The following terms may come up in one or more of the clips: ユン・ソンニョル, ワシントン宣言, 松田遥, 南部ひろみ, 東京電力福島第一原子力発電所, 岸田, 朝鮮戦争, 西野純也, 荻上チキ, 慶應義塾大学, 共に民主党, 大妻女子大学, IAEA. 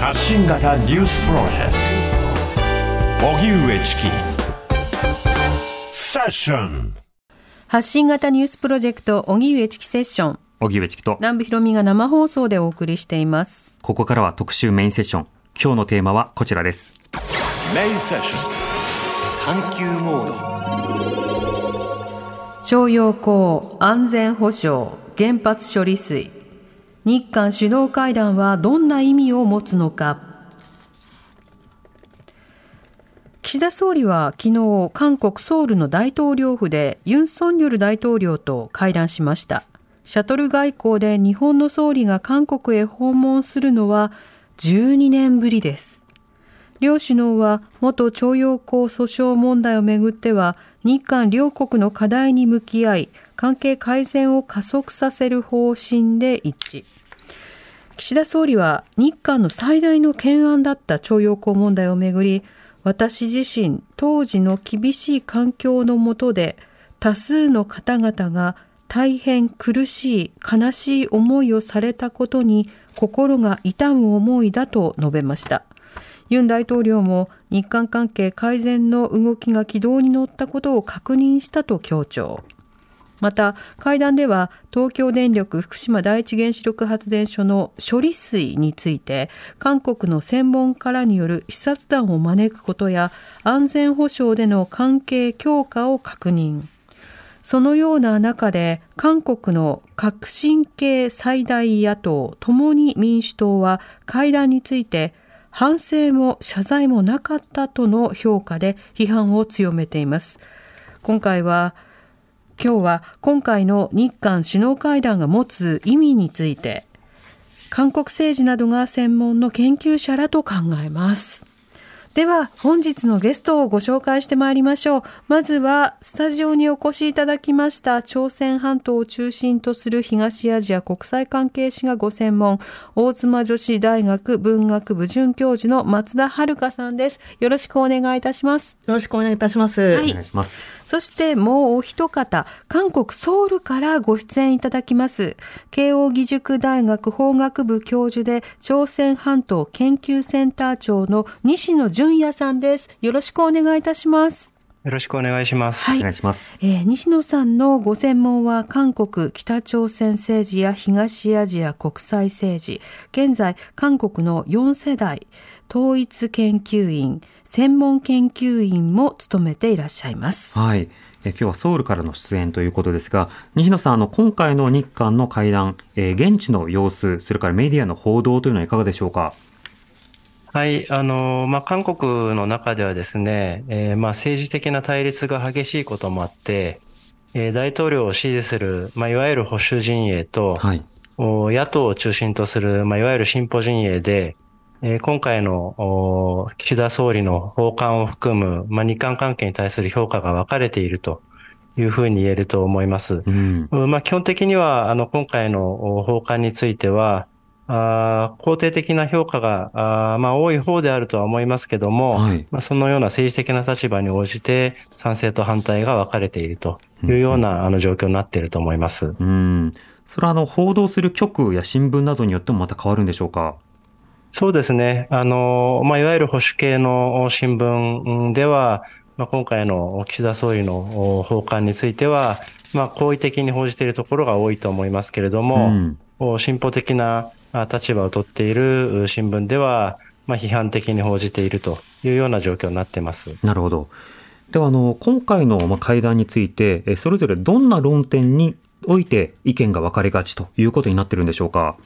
発信型ニュースプロジェクト荻上チキセッション。発信型ニュースプロジェクト荻上チキセッション。荻上チキと南部ひろみが生放送でお送りしています。ここからは特集メインセッション。今日のテーマはこちらです。メインセッション、探求モード。徴用工、安全保障、原発処理水、日韓首脳会談はどんな意味を持つのか。岸田総理は昨日、韓国ソウルの大統領府でユン・ソンニョル大統領と会談しました。シャトル外交で日本の総理が韓国へ訪問するのは12年ぶりです。両首脳は元徴用工訴訟問題をめぐっては日韓両国の課題に向き合い、関係改善を加速させる方針で一致。岸田総理は日韓の最大の懸案だった徴用工問題をめぐり、私自身当時の厳しい環境の下で多数の方々が大変苦しい悲しい思いをされたことに心が痛む思いだと述べました。ユン大統領も日韓関係改善の動きが軌道に乗ったことを確認したと強調。また会談では東京電力福島第一原子力発電所の処理水について、韓国の専門家らによる視察団を招くことや安全保障での関係強化を確認。そのような中で韓国の革新系最大野党共に民主党は会談について反省も謝罪もなかったとの評価で批判を強めています。今日は今回の日韓首脳会談が持つ意味について、韓国政治などが専門の研究者らと考えます。では本日のゲストをご紹介してまいりましょう。まずはスタジオにお越しいただきました朝鮮半島を中心とする東アジア国際関係史がご専門、大妻女子大学文学部准教授の松田遥さんです。よろしくお願いいたします。よろしくお願いいたします。はい、お願いします。そしてもうお一方、韓国ソウルからご出演いただきます、慶應義塾大学法学部教授で朝鮮半島研究センター長の西野純也さんです。よろしくお願いいたします。よろしくお願いします。はい、お願いします。西野さんのご専門は韓国、北朝鮮政治や東アジア国際政治、現在韓国の4世代統一研究員、専門研究員も務めていらっしゃいます。はい、今日はソウルからの出演ということですが、西野さん、今回の日韓の会談、現地の様子、それからメディアの報道というのはいかがでしょうか。はい、韓国の中ではですね、政治的な対立が激しいこともあって、大統領を支持する、いわゆる保守陣営と、はい、野党を中心とする、いわゆる進歩陣営で、今回の岸田総理の訪韓を含む、日韓関係に対する評価が分かれているというふうに言えると思います。基本的には、今回の訪韓については、肯定的な評価が多い方であるとは思いますけども、はい、そのような政治的な立場に応じて賛成と反対が分かれているというような、状況になっていると思います。それは報道する局や新聞などによってもまた変わるんでしょうか。そうですね。いわゆる保守系の新聞では、今回の岸田総理の訪韓については、好意的に報じているところが多いと思いますけれども、進歩的な立場を取っている新聞では、批判的に報じているというような状況になっています。なるほど。では今回の会談について、それぞれどんな論点において意見が分かれがちということになっているんでしょうか。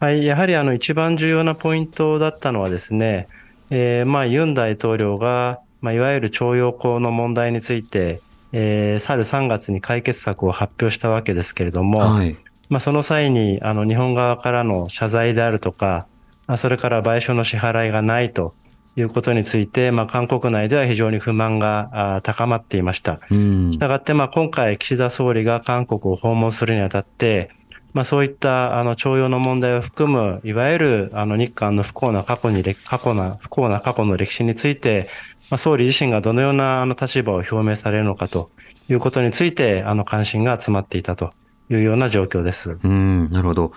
はい、やはり一番重要なポイントだったのはですね、ユン大統領が、いわゆる徴用工の問題について、去る3月に解決策を発表したわけですけれども、はい、その際に日本側からの謝罪であるとか、それから賠償の支払いがないということについて、韓国内では非常に不満が高まっていました。したがって、今回岸田総理が韓国を訪問するにあたって、そういった徴用の問題を含む、いわゆる日韓の不幸な過去の歴史について、総理自身がどのような立場を表明されるのかということについて、関心が集まっていたというような状況です。なるほど。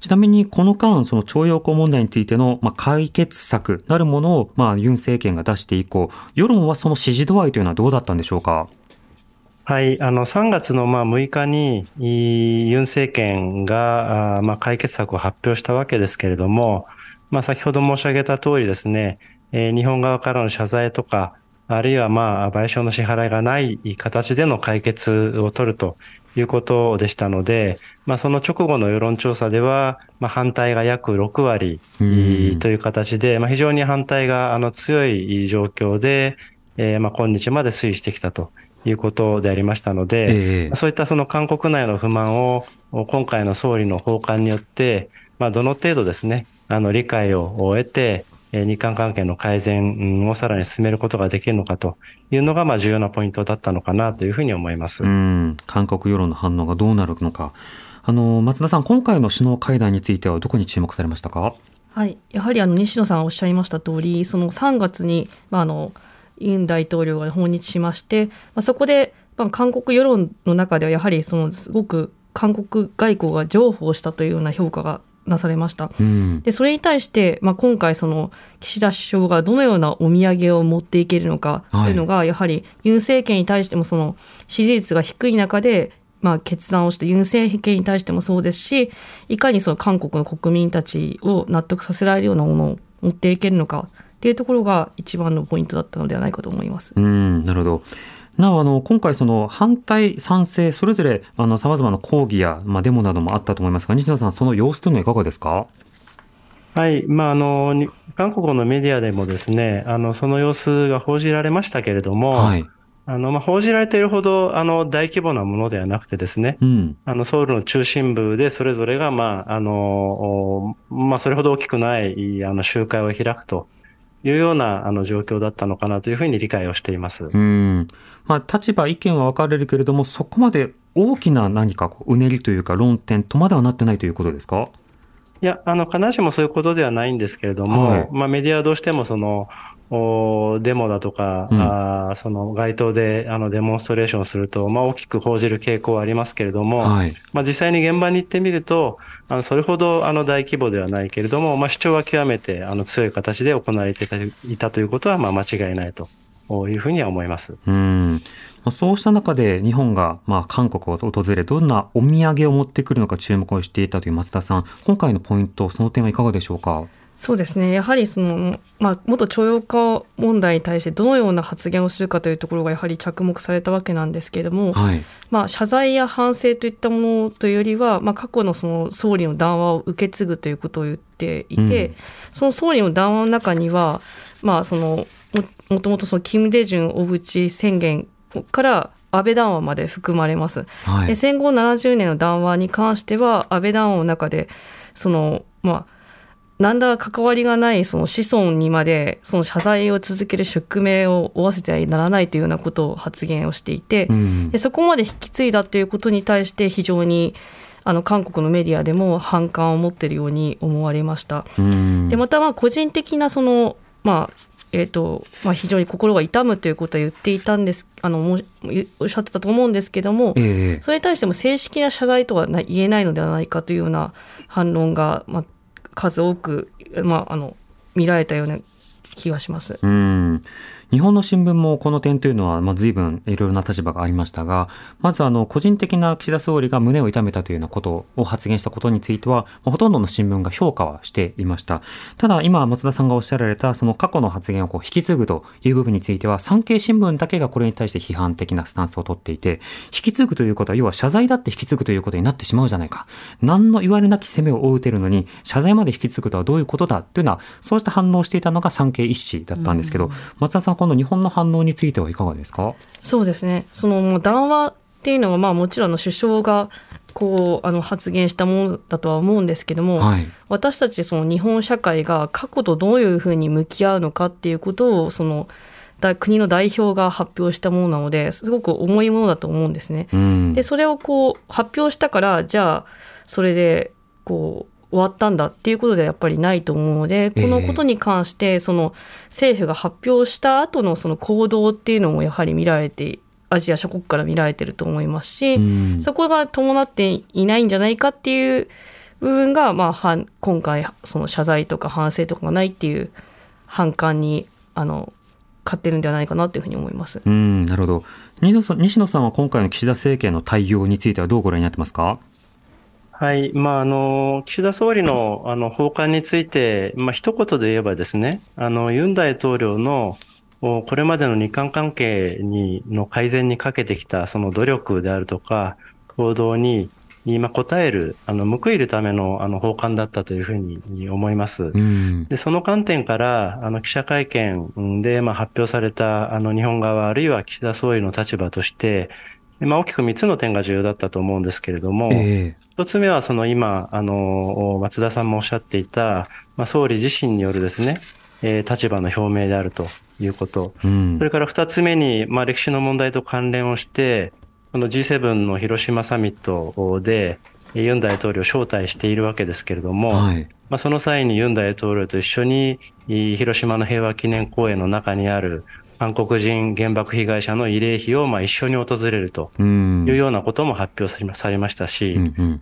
ちなみにこの間、その徴用工問題についての解決策なるものをユン政権が出して以降、世論はその支持度合いというのはどうだったんでしょうか。はい、3月の6日にユン政権が解決策を発表したわけですけれども、先ほど申し上げた通りですね、日本側からの謝罪とか、あるいは賠償の支払いがない形での解決を取るということでしたので、その直後の世論調査では、反対が約6割という形で、非常に反対が強い状況で、今日まで推移してきたということでありましたので、そういったその韓国内の不満を今回の総理の訪韓によって、どの程度ですね、理解を得て、日韓関係の改善をさらに進めることができるのかというのが重要なポイントだったのかなというふうに思います。韓国世論の反応がどうなるのか、松田さん、今回の首脳会談についてはどこに注目されましたか。はい、やはり西野さんおっしゃいました通り、その3月に、ユン大統領が訪日しまして、そこで、韓国世論の中ではやはりすごく韓国外交が譲歩したというような評価がなされました。で、それに対して、今回岸田首相がどのようなお土産を持っていけるのかというのが、やはりユン政権に対しても支持率が低い中で、決断をしてユン政権に対してもそうですし、いかに韓国の国民たちを納得させられるようなものを持っていけるのかというところが一番のポイントだったのではないかと思います。なるほど。なお、今回反対賛成それぞれ様々な抗議や、デモなどもあったと思いますが、西野さん、その様子というのはいかがですか。はい、韓国のメディアでもですね、その様子が報じられましたけれども、はい、報じられているほど大規模なものではなくてですね、ソウルの中心部でそれぞれがそれほど大きくない集会を開くというような状況だったのかなというふうに理解をしています。立場意見は分かれるけれども、そこまで大きな何かうねりというか論点とまではなってないということですか。いや、必ずしもそういうことではないんですけれども、メディアはどうしてもデモだとか、街頭でデモンストレーションすると、大きく報じる傾向はありますけれども、実際に現場に行ってみると、それほど大規模ではないけれども、主張は極めて強い形で行われていたということは間違いないというふうには思います。そうした中で日本が韓国を訪れ、どんなお土産を持ってくるのか注目をしていたという松田さん、今回のポイント、その点はいかがでしょうか。そうですね、やはり元徴用工問題に対してどのような発言をするかというところがやはり着目されたわけなんですけれども、謝罪や反省といったものというよりは、過去の総理の談話を受け継ぐということを言っていて、その総理の談話の中には、もともと金大中小渕宣言から安倍談話まで含まれます。で、戦後70年の談話に関しては、安倍談話の中で何ら関わりがない子孫にまで謝罪を続ける宿命を負わせてはならないというようなことを発言をしていて、でそこまで引き継いだということに対して非常に韓国のメディアでも反感を持っているように思われました。でまた個人的な非常に心が痛むということは言っていたんですおっしゃってたと思うんですけども、それに対しても正式な謝罪とは言えないのではないかというような反論が数多く、見られたような気がします。日本の新聞もこの点というのは、随分いろいろな立場がありましたが、まず個人的な岸田総理が胸を痛めたというようなことを発言したことについては、ほとんどの新聞が評価はしていました。ただ今松田さんがおっしゃられた過去の発言を引き継ぐという部分については、産経新聞だけがこれに対して批判的なスタンスを取っていて、引き継ぐということは要は謝罪だって引き継ぐということになってしまうじゃないか、何の言われなき攻めを打てるのに謝罪まで引き継ぐとはどういうことだというような、そうした反応をしていたのが産経一紙だったんですけど、松田さん、この日本の反応についてはいかがですか？そうですね、その談話っていうのは、まあ、もちろん首相がこう発言したものだとは思うんですけども、はい、私たちその日本社会が過去とどういうふうに向き合うのかっていうことをその国の代表が発表したものなのですごく重いものだと思うんですね、うん、でそれをこう発表したからじゃあそれでこう終わったんだっていうことではやっぱりないと思うので、このことに関してその政府が発表した後のその行動っていうのもやはり見られて、アジア諸国から見られてると思いますし、うん、そこが伴っていないんじゃないかっていう部分が、まあ、今回その謝罪とか反省とかがないっていう反感に勝ってるんではないかなというふうに思います。うん、なるほど。西野さんは今回の岸田政権の対応についてはどうご覧になってますか？はい、まあ、岸田総理の、訪韓について、まあ、一言で言えばですね、ユン大統領のこれまでの日韓関係の改善にかけてきたその努力であるとか行動に今応える、報いるための訪韓だったというふうに思います。うん、で、その観点から記者会見で、まあ、発表された日本側あるいは岸田総理の立場として、まあ、大きく3つの点が重要だったと思うんですけれども、1つ目はその今、松田さんもおっしゃっていた、まあ、総理自身によるですね、立場の表明であるということ。うん、それから2つ目に、まあ、歴史の問題と関連をして、この G7 の広島サミットで、ユン大統領を招待しているわけですけれども、はい、まあ、その際にユン大統領と一緒に、広島の平和記念公園の中にある、韓国人原爆被害者の慰霊碑をまあ一緒に訪れるというようなことも発表されましたし、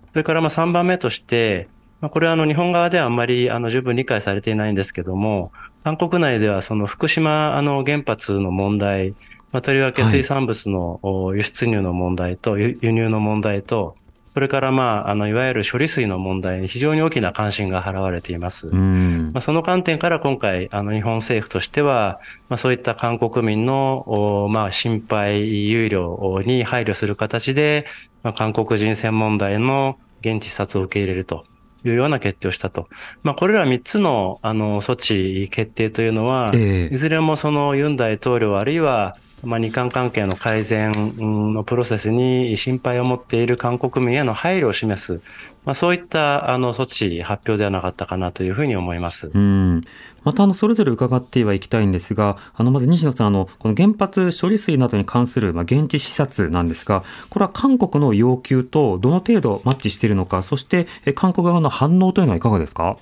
それからまあ3番目として、まあ、これは日本側ではあんまり十分理解されていないんですけども、韓国内ではその福島原発の問題、まあ、とりわけ水産物の輸出入の問題と輸入の問題と、それからまあいわゆる処理水の問題に非常に大きな関心が払われています。まあ、その観点から今回日本政府としては、まあ、そういった韓国民のまあ心配憂慮に配慮する形で、まあ、韓国人専門大の現地視察を受け入れるというような決定をしたと。まあ、これら3つの措置決定というのは、いずれもそのユン大統領あるいはまあ、日韓関係の改善のプロセスに心配を持っている韓国民への配慮を示す、まあ、そういった措置発表ではなかったかなというふうに思います。うん、またそれぞれ伺ってはいきたいんですが、まず西野さん、この原発処理水などに関するまあ現地視察なんですが、これは韓国の要求とどの程度マッチしているのか、そして韓国側の反応というのはいかがですか？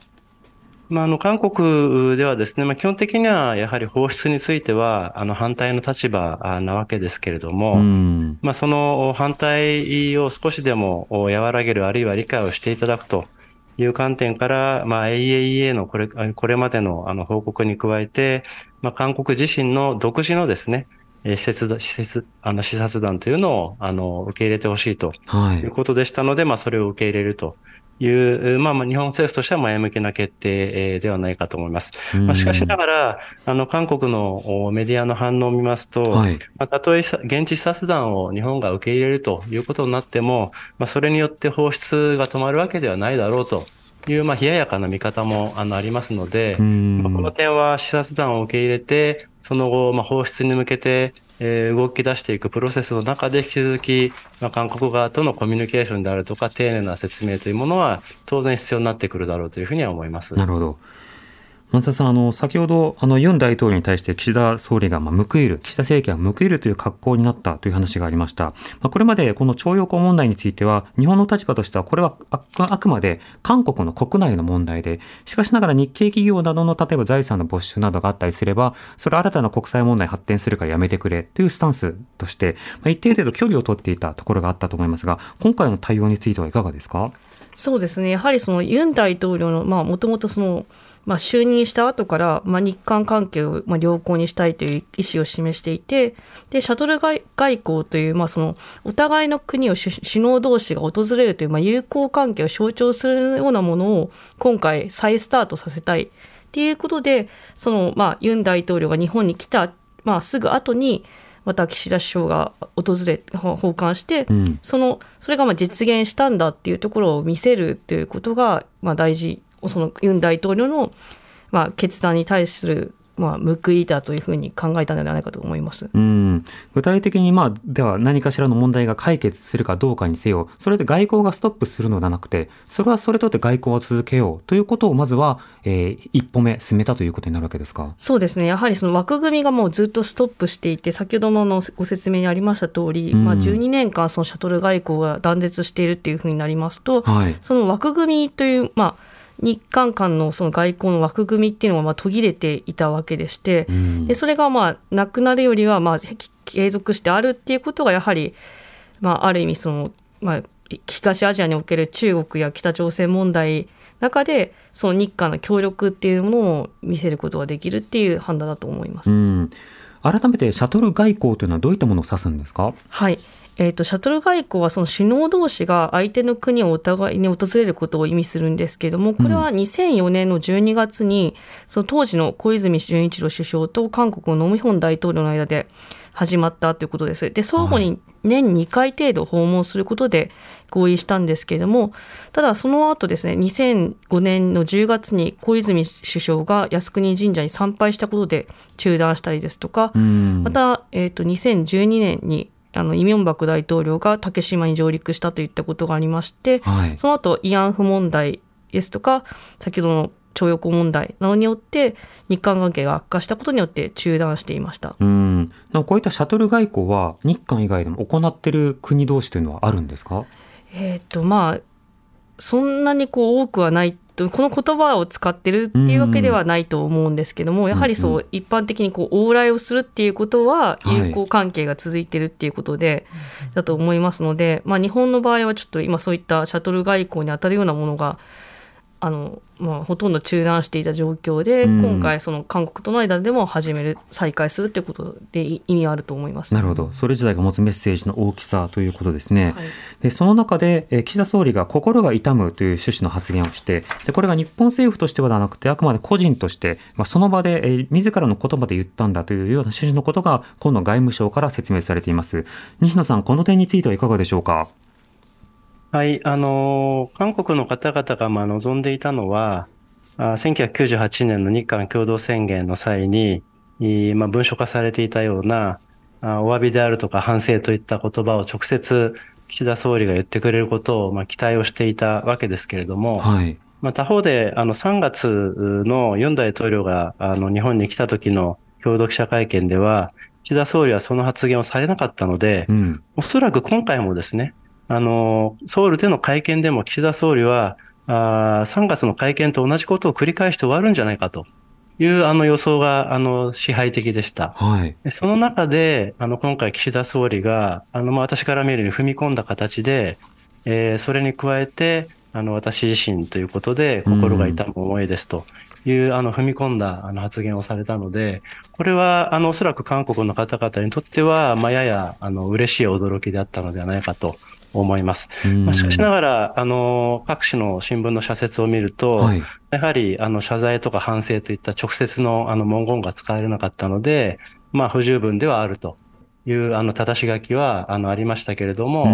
まあ、韓国ではですね、まあ、基本的にはやはり放出については、反対の立場なわけですけれども、まあ、その反対を少しでも和らげる、あるいは理解をしていただくという観点から、まあ、IAEA のこれまでの報告に加えて、まあ、韓国自身の独自のですね、視察団というのを、受け入れてほしいということでしたので、はい、まあ、それを受け入れると。まあ、日本政府としては前向きな決定ではないかと思います。まあ、しかしながら、韓国のメディアの反応を見ますと、はい、まあ、たとえ現地視察団を日本が受け入れるということになっても、まあ、それによって放出が止まるわけではないだろうという、まあ、冷ややかな見方もありますので、まあ、この点は視察団を受け入れて、その後、まあ、放出に向けて、動き出していくプロセスの中で引き続き、まあ、韓国側とのコミュニケーションであるとか丁寧な説明というものは当然必要になってくるだろうというふうには思います。なるほど。松田さん、先ほどユン大統領に対して岸田総理が岸田政権が報いるという格好になったという話がありました。まあ、これまでこの徴用工問題については日本の立場としてはこれはあくまで韓国の国内の問題で、しかしながら日系企業などの例えば財産の没収などがあったりすればそれは新たな国際問題に発展するからやめてくれというスタンスとして、まあ、一定程度距離を取っていたところがあったと思いますが、今回の対応についてはいかがですか？そうですね、やはりそのユン大統領のもともとそのまあ、就任した後から、まあ、日韓関係をまあ良好にしたいという意思を示していて、でシャトル外交という、まあ、そのお互いの国を首脳同士が訪れるという、まあ、友好関係を象徴するようなものを今回再スタートさせたいということで、その、まあ、ユン大統領が日本に来た、まあ、すぐ後にまた岸田首相が訪韓して、うん、それがまあ実現したんだっていうところを見せるということがまあ大事、そのユン大統領のまあ決断に対する報いたというふうに考えたのではないかと思います。具体的に、では何かしらの問題が解決するかどうかにせよ、それで外交がストップするのではなくて、それはそれとって外交を続けようということをまずは、一歩目進めたということになるわけですか。そうですね、やはりその枠組みがもうずっとストップしていて、先ほどのご説明にありました通り、12年間そのシャトル外交が断絶しているというふうになりますと、はい、その枠組みという、日韓間 の, その外交の枠組みっていうのが途切れていたわけでして、でそれがなくなるよりは継続してあるっていうことが、やはり、ある意味その、東アジアにおける中国や北朝鮮問題の中でその日韓の協力っていうものを見せることができるっていう判断だと思います。改めてシャトル外交というのはどういったものを指すんですか。はい、シャトル外交はその首脳同士が相手の国をお互いに訪れることを意味するんですけれども、これは2004年の12月にその当時の小泉純一郎首相と韓国のノ・ムヒョン大統領の間で始まったということです。で相互に年2回程度訪問することで合意したんですけれども、ただその後ですね、2005年の10月に小泉首相が靖国神社に参拝したことで中断したりですとか、また、2012年にイ・ミョンバク大統領が竹島に上陸したといったことがありまして、はい、その後慰安婦問題ですとか先ほどの徴用工問題などによって日韓関係が悪化したことによって中断していました。こういったシャトル外交は日韓以外でも行っている国同士というのはあるんですか。そんなに多くはない、この言葉を使ってるっていうわけではないと思うんですけども、やはりそう一般的に往来をするっていうことは友好関係が続いてるっていうことで、はい、だと思いますので、日本の場合はちょっと今そういったシャトル外交に当たるようなものがほとんど中断していた状況で、今回その韓国との間でも再開するということで意味あると思います。なるほど、それ自体が持つメッセージの大きさということですね。はい、でその中で岸田総理が心が痛むという趣旨の発言をして、でこれが日本政府としてはではなくて、あくまで個人として、その場で、自らの言葉で言ったんだというような趣旨のことが今度外務省から説明されています。西野さん、この点についてはいかがでしょうか。はい、韓国の方々が望んでいたのは、1998年の日韓共同宣言の際に、文書化されていたような、お詫びであるとか反省といった言葉を直接岸田総理が言ってくれることを、期待をしていたわけですけれども、はい、他方で、3月のユン大統領が、日本に来た時の共同記者会見では、岸田総理はその発言をされなかったので、おそらく今回もですね、ソウルでの会見でも岸田総理は、3月の会見と同じことを繰り返して終わるんじゃないかという予想が、支配的でした。はい。その中で、今回岸田総理が、私から見るに踏み込んだ形で、それに加えて、私自身ということで、心が痛む思いですという、踏み込んだ、発言をされたので、これは、おそらく韓国の方々にとっては、やや、嬉しい驚きであったのではないかと思います。しかしながら、各種の新聞の社説を見ると、はい、やはり、謝罪とか反省といった直接の、文言が使われなかったので、不十分ではあるという、正し書きは、ありましたけれども、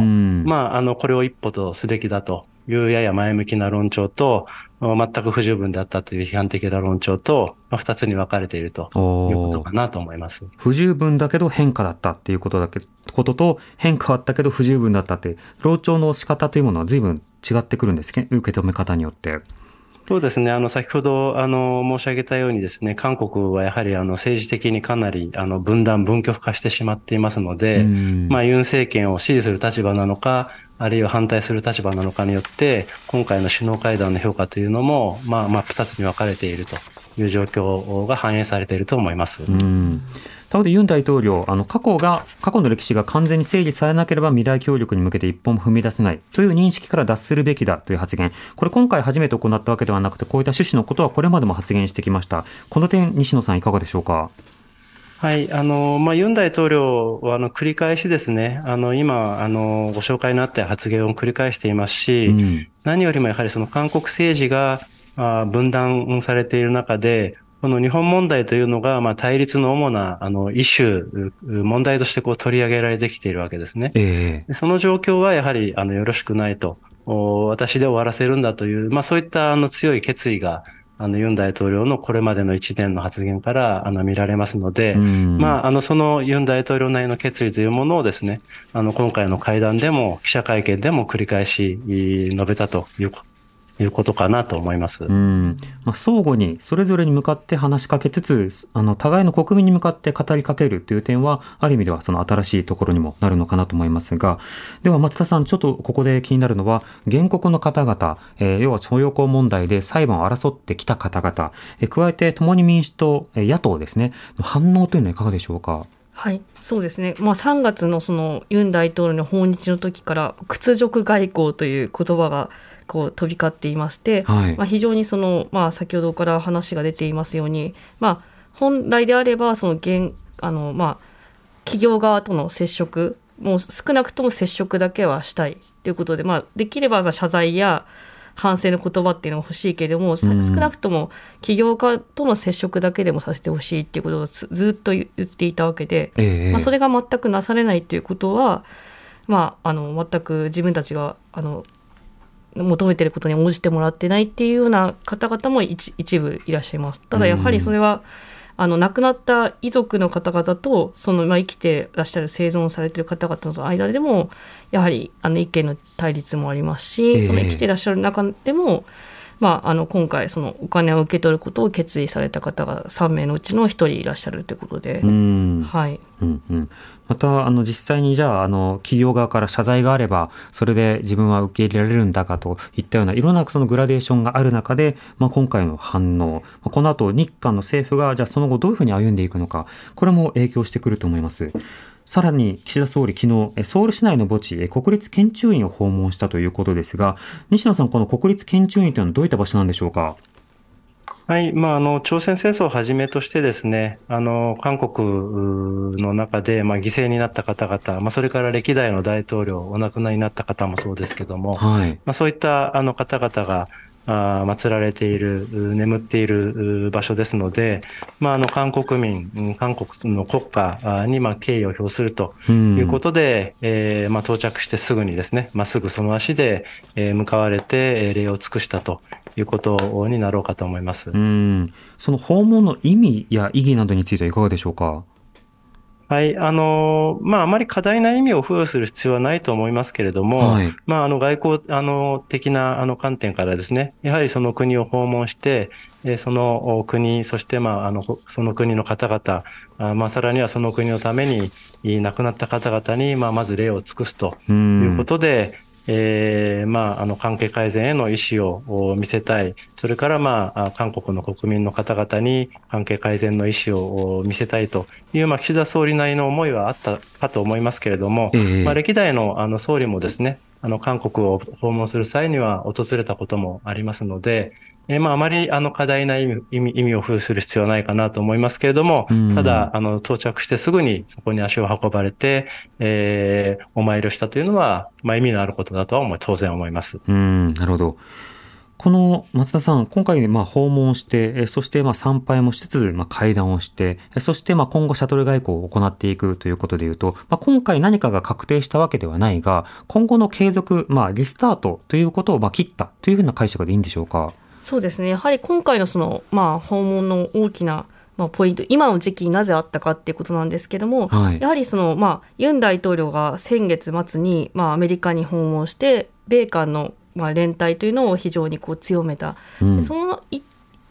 これを一歩とすべきだというやや前向きな論調と、全く不十分であったという批判的な論調と、2つに分かれているということかなと思います。不十分だけど変化だったということと、変化はあったけど不十分だったという論調の仕方というものは随分違ってくるんですね、受け止め方によって。そうですね。先ほど、申し上げたようにですね、韓国はやはり、政治的にかなり、分断、分極化してしまっていますので、ユン政権を支持する立場なのか、あるいは反対する立場なのかによって、今回の首脳会談の評価というのも、2つに分かれているという状況が反映されていると思います。他方でユン大統領、過去の歴史が完全に整理されなければ未来協力に向けて一歩も踏み出せないという認識から脱するべきだという発言、これ今回初めて行ったわけではなくて、こういった趣旨のことはこれまでも発言してきました。この点、西野さんいかがでしょうか。はい、ユン大統領は繰り返しですね、今、ご紹介のあった発言を繰り返していますし、何よりもやはりその韓国政治が分断されている中で、この日本問題というのが、対立の主な、イシュー、問題として取り上げられてきているわけですね。その状況はやはり、よろしくないと、私で終わらせるんだという、そういった、強い決意が、ユン大統領のこれまでの1年の発言から見られますので、そのユン大統領内の決意というものをですね、今回の会談でも記者会見でも繰り返し述べたということかなと思います。相互にそれぞれに向かって話しかけつつ、互いの国民に向かって語りかけるという点はある意味ではその新しいところにもなるのかなと思いますが、では松田さん、ちょっとここで気になるのは原告の方々、要は徴用工問題で裁判を争ってきた方々、加えて共に民主党、野党ですね、の反応というのはいかがでしょうか。はい、そうですね。3月のそのユン大統領の訪日の時から屈辱外交という言葉がこう飛び交っていまして、非常にその、先ほどから話が出ていますように、本来であればその企業側との接触、もう少なくとも接触だけはしたいということで、できれば謝罪や反省の言葉っていうのが欲しいけれども、少なくとも起業家との接触だけでもさせてほしいっていうことをずっと言っていたわけで、それが全くなされないということは、全く自分たちが求めていることに応じてもらってないっていうような方々も 一部いらっしゃいます。ただやはりそれは、亡くなった遺族の方々とその、生きてらっしゃる生存されている方々との間でもやはり意見の対立もありますし、その生きてらっしゃる中でも、今回そのお金を受け取ることを決意された方が3名のうちの1人いらっしゃるということで、また実際にじゃあ企業側から謝罪があればそれで自分は受け入れられるんだかといったようないろんなそのグラデーションがある中で、今回の反応、この後日韓の政府がじゃあその後どういうふうに歩んでいくのか、これも影響してくると思います。さらに岸田総理、昨日ソウル市内の墓地、国立研究院を訪問したということですが、西野さん、この国立研究院というのはどういった場所なんでしょうか。はい、朝鮮戦争をはじめとしてですね、韓国の中で、犠牲になった方々、それから歴代の大統領、お亡くなりになった方もそうですけども、そういった方々が祀られている、眠っている場所ですので、韓国民、韓国の国家に敬意を表するということで、到着してすぐにですね、すぐその足で向かわれて礼を尽くしたということになろうかと思います。その訪問の意味や意義などについてはいかがでしょうか。はい、あまり過大な意味を付与する必要はないと思いますけれども、外交的な観点からですね、やはりその国を訪問して、その国、そしてその国の方々、さらにはその国のために亡くなった方々に、まず礼を尽くすということで、関係改善への意思を見せたい。それから韓国の国民の方々に関係改善の意思を見せたいという、岸田総理なりの思いはあったかと思いますけれども、歴代の総理もですね、韓国を訪問する際には訪れたこともありますので、あまり過大な意味を付与する必要はないかなと思いますけれども、ただ到着してすぐにそこに足を運ばれて、お参りをしたというのは、意味のあることだとは当然思います。なるほど。この松田さん、今回訪問して、そして参拝もしつつ会談をして、そして今後シャトル外交を行っていくということでいうと、今回何かが確定したわけではないが、今後の継続、リスタートということを切ったというふうな解釈でいいんでしょうか。そうですね、やはり今回のその、訪問の大きな、ポイント、今の時期になぜあったかっていうことなんですけども、やはりその、ユン大統領が先月末に、アメリカに訪問して米韓の、連帯というのを非常にこう強めた、その、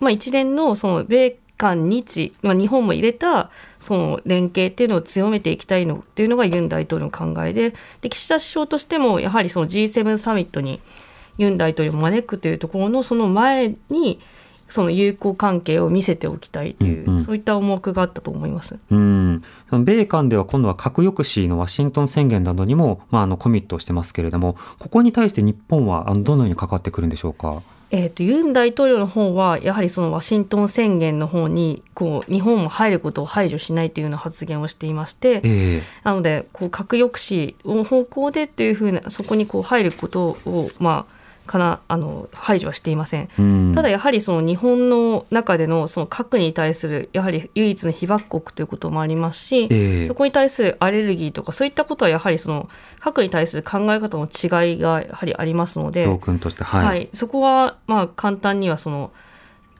一連の、その米韓日、日本も入れたその連携っていうのを強めていきたいのっていうのがユン大統領の考えで、岸田首相としてもやはりその G7 サミットにユン大統領を招くというところのその前にその友好関係を見せておきたいという、そういった思惑があったと思います。米韓では今度は核抑止のワシントン宣言などにも、コミットしてますけれども、ここに対して日本はどのように関わってくるんでしょうか。ユン大統領の方はやはりそのワシントン宣言の方にこう日本も入ることを排除しないというような発言をしていまして、なのでこう核抑止の方向でというふうなそこにこう入ることを排除はしていません。ただやはりその日本の中でのその核に対するやはり唯一の被爆国ということもありますし、そこに対するアレルギーとかそういったことはやはりその核に対する考え方の違いがやはりありますので、教訓として、そこは簡単にはその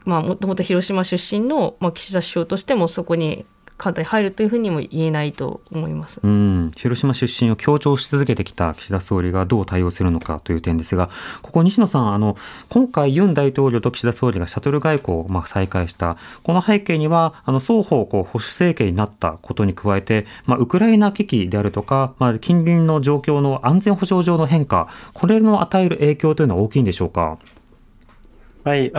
まあ、もともと広島出身の、まあ、岸田首相としてもそこに簡単に入るというふうにも言えないと思います。広島出身を強調し続けてきた岸田総理がどう対応するのかという点ですが、ここ西野さん、今回ユン大統領と岸田総理がシャトル外交を再開したこの背景には双方こう保守政権になったことに加えて、ウクライナ危機であるとか、近隣の状況の安全保障上の変化、これの与える影響というのは大きいんでしょうか。はい、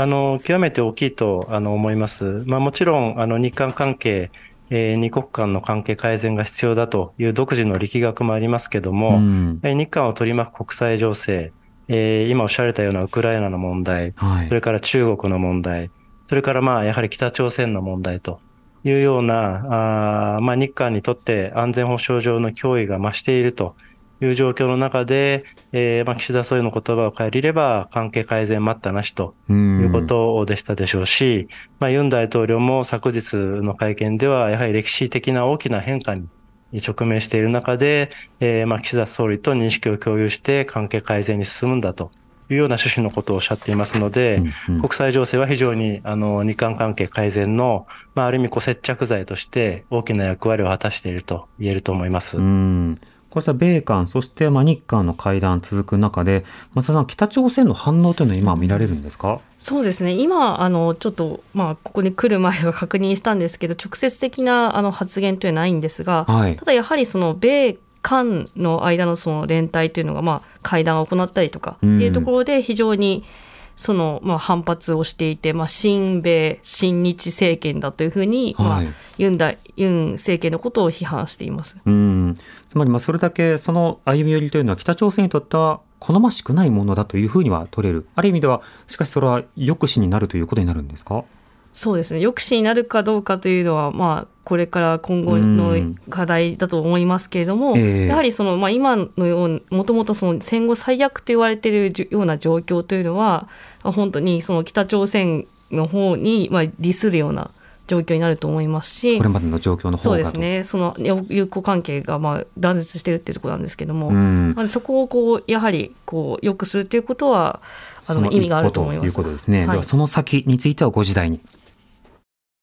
極めて大きいと思います。もちろん日韓関係、二国間の関係改善が必要だという独自の力学もありますけども、日韓を取り巻く国際情勢、今おっしゃられたようなウクライナの問題、はい、それから中国の問題、それからやはり北朝鮮の問題というような、日韓にとって安全保障上の脅威が増しているという状況の中で、岸田総理の言葉を借りれば関係改善待ったなしということでしたでしょうし、ユン大統領も昨日の会見ではやはり歴史的な大きな変化に直面している中で、岸田総理と認識を共有して関係改善に進むんだというような趣旨のことをおっしゃっていますので、国際情勢は非常に日韓関係改善の、ある意味接着剤として大きな役割を果たしていると言えると思います。こうした米韓そして日韓の会談続く中で、増田さん、北朝鮮の反応というのは今見られるんですか。そうですね、今ちょっと、ここに来る前は確認したんですけど、直接的な発言というのはないんですが、はい、ただやはりその米韓の間のその連帯というのが、会談を行ったりとかっていうところで非常にその反発をしていて、親米親日政権だというふうに、はい、ユン政権のことを批判しています。つまりそれだけその歩み寄りというのは北朝鮮にとっては好ましくないものだというふうには取れる、ある意味ではしかしそれは抑止になるということになるんですか。そうですね、抑止になるかどうかというのは、これから今後の課題だと思いますけれども、やはりその、今のようにもともと戦後最悪と言われているような状況というのは本当にその北朝鮮の方に利するような状況になると思いますし、これまでの状況の方がそうですね、その友好関係が断絶しているというところなんですけども、そこをやはり良くするということは意味があると思います。ではその先については5時台に。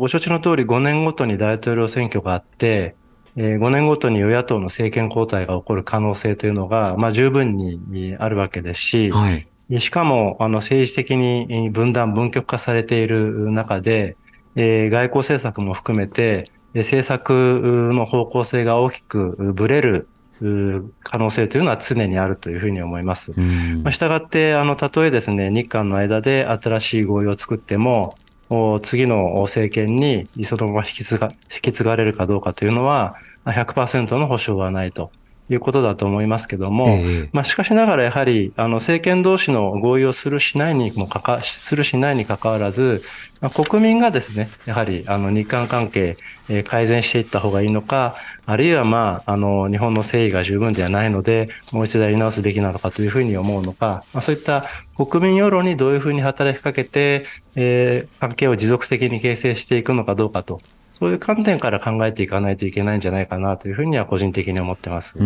ご承知の通り5年ごとに大統領選挙があって、5年ごとに与野党の政権交代が起こる可能性というのが、まあ、十分にあるわけですし、はい、しかも、政治的に分断、分極化されている中で、外交政策も含めて、政策の方向性が大きくぶれる可能性というのは常にあるというふうに思います。したがって、たとえですね、日韓の間で新しい合意を作っても、次の政権にそのまま引き継がれるかどうかというのは、100% の保証はないということだと思いますけども、まあ、しかしながらやはり、政権同士の合意をするしないに関わらず、まあ、国民がですね、やはり、日韓関係、改善していった方がいいのか、あるいはまあ、日本の誠意が十分ではないので、もう一度やり直すべきなのかというふうに思うのか、まあ、そういった国民世論にどういうふうに働きかけて、関係を持続的に形成していくのかどうかと、そういう観点から考えていかないといけないんじゃないかなというふうには個人的に思ってます。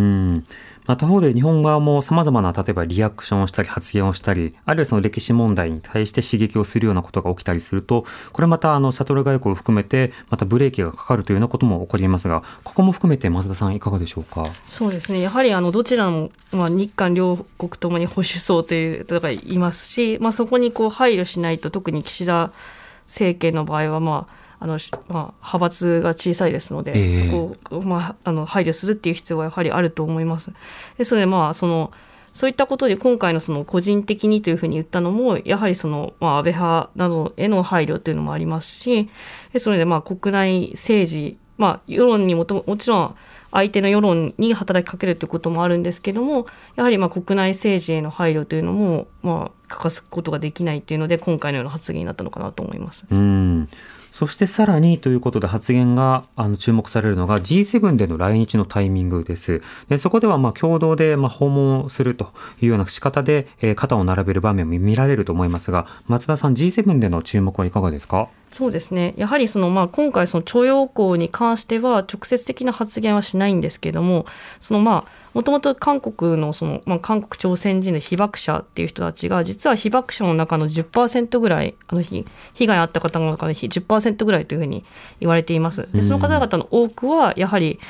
まあ、他方で日本側も様々な例えばリアクションをしたり発言をしたり、あるいはその歴史問題に対して刺激をするようなことが起きたりすると、これまたシャトル外交を含めてまたブレーキがかかるというようなことも起こりますが、ここも含めて松田さんいかがでしょうか。そうですね、やはりどちらも、まあ、日韓両国ともに保守層という人がいますし、まあ、そこにこう配慮しないと、特に岸田政権の場合はまあまあ、派閥が小さいですので、そこを、まあ、配慮するっていう必要はやはりあると思います。ですので、まあ、そういったことで今回のその個人的にというふうに言ったのも、やはりその、まあ、安倍派などへの配慮というのもありますし、ですので、まあ、国内政治、まあ、世論にもちろん相手の世論に働きかけるということもあるんですけども、やはりまあ国内政治への配慮というのも、まあ、欠かすことができないというので、今回のような発言になったのかなと思います。そしてさらにということで発言が注目されるのが G7 での来日のタイミングです。でそこではまあ共同でまあ訪問するというような仕方で、肩を並べる場面も見られると思いますが、松田さん G7 での注目はいかがですか。そうですね、やはりまあ、今回徴用工に関しては直接的な発言はしないんですけども、まあ、もともと韓国の、まあ、韓国朝鮮人の被爆者っていう人たちが実は被爆者の中の 10% ぐらい被害あった方の中の 10% ぐらいというふうに言われています。でその方々の多くはやはり、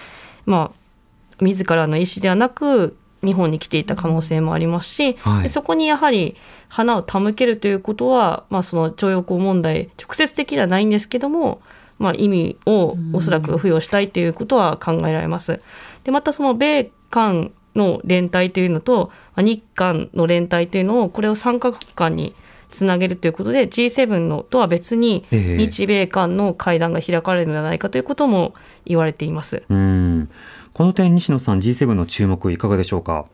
まあ、自らの意思ではなく日本に来ていた可能性もありますし、はい、そこにやはり花を手向けるということは、まあ、徴用工問題直接的ではないんですけども、まあ、意味をおそらく付与したいということは考えられます。でまた米韓の連帯というのと日韓の連帯というのをこれを3カ国間につなげるということで G7 のとは別に日米韓の会談が開かれるのではないかということも言われています。この点西野さん G7 の注目いかがでしょうか。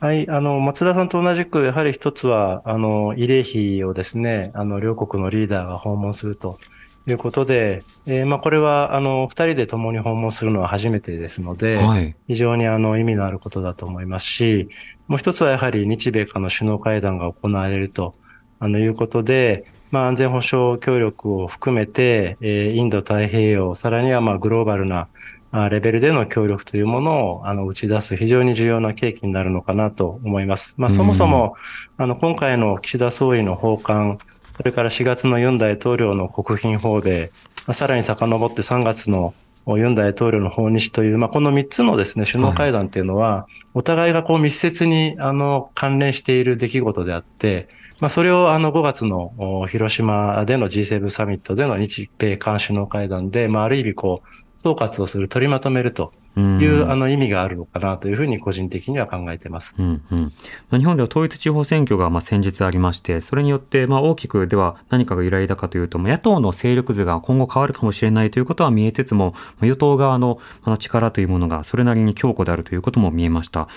はい、松田さんと同じくやはり一つは慰霊碑をですね両国のリーダーが訪問するということで、まあ、これは二人で共に訪問するのは初めてですので、はい、非常に意味のあることだと思いますし、もう一つはやはり日米韓の首脳会談が行われるということで、まあ、安全保障協力を含めて、インド太平洋さらにはまあグローバルなレベルでの協力というものを打ち出す非常に重要な契機になるのかなと思います。まあ、そもそも今回の岸田総理の訪韓、それから4月のユン大統領の国賓訪米、さらに遡って3月のユン大統領の訪日という、この3つのですね、首脳会談というのは、お互いが密接に関連している出来事であって、それを5月の広島での G7 サミットでの日米韓首脳会談で、ある意味総括をする、取りまとめるという意味があるのかなというふうに個人的には考えています。うんうん、日本では統一地方選挙が先日ありまして、それによって大きくでは何かが揺らいだかというと、野党の勢力図が今後変わるかもしれないということは見えつつも、与党側の力というものがそれなりに強固であるということも見えました。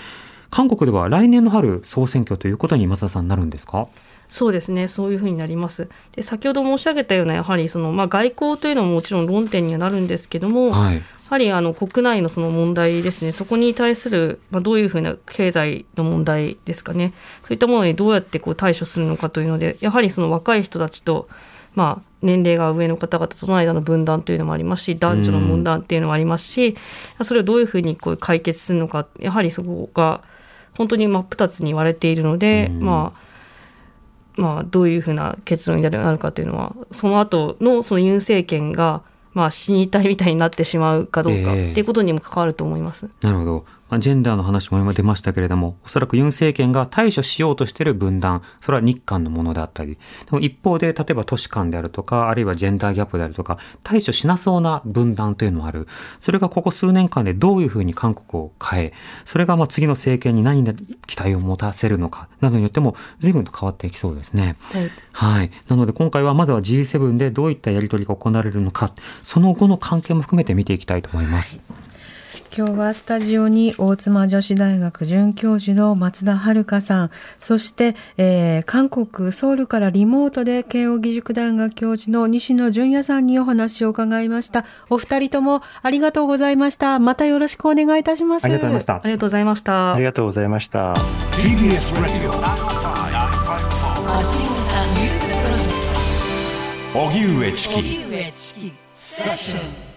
韓国では来年の春総選挙ということに増田さんなるんですか？そうですね、そういうふうになります。で、先ほど申し上げたようなやはり外交というのももちろん論点にはなるんですけども、はい、やはり国内のその問題ですね、そこに対する、どういうふうな経済の問題ですかね、そういったものにどうやって対処するのかというので、やはり若い人たちと年齢が上の方々との間の分断というのもありますし、男女の分断というのもありますし、それをどういうふうに解決するのか、やはりそこが本当に真っ二つに割れているので、どういうふうな結論になるかというのは、その後のそのユン政権が死に体みたいになってしまうかどうかということにも関わると思います。なるほど。ジェンダーの話も今出ましたけれども、おそらくユン政権が対処しようとしている分断、それは日韓のものであったり、でも一方で例えば都市間であるとか、あるいはジェンダーギャップであるとか、対処しなそうな分断というのがある。それがここ数年間でどういうふうに韓国を変え、それが次の政権に何に期待を持たせるのかなどによっても随分と変わっていきそうですね。はい。はい。なので今回はまずは G7 でどういったやり取りが行われるのか、その後の関係も含めて見ていきたいと思います。はい、今日はスタジオに大妻女子大学准教授の松田遥さん、そして、韓国ソウルからリモートで慶應義塾大学教授の西野純也さんにお話を伺いました。お二人ともありがとうございました。またよろしくお願いいたします。ありがとうございました。ありがとうございました。ありがとうございました。 TBS Radio 荻上チキセッション。